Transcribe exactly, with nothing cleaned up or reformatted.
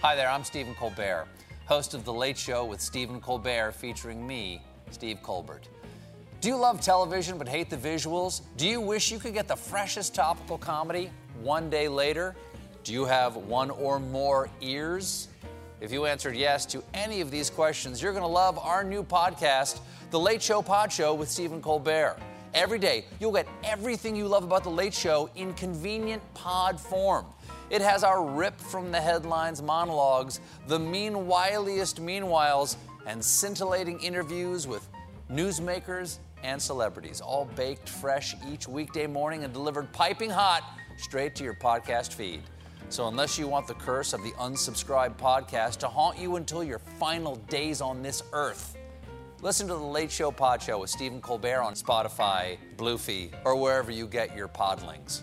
Hi there, I'm Stephen Colbert, host of The Late Show with Stephen Colbert, featuring me, Steve Colbert. Do you love television but hate the visuals? Do you wish you could get the freshest topical comedy one day later? Do you have one or more ears? If you answered yes to any of these questions, you're going to love our new podcast, The Late Show Pod Show with Stephen Colbert. Every day, you'll get everything you love about The Late Show in convenient pod form. It has our rip-from-the-headlines monologues, the mean wiliest meanwhiles, and scintillating interviews with newsmakers and celebrities, all baked fresh each weekday morning and delivered piping hot straight to your podcast feed. So unless you want the curse of the unsubscribed podcast to haunt you until your final days on this earth, listen to The Late Show Pod Show with Stephen Colbert on Spotify, Bluefy, or wherever you get your podlings.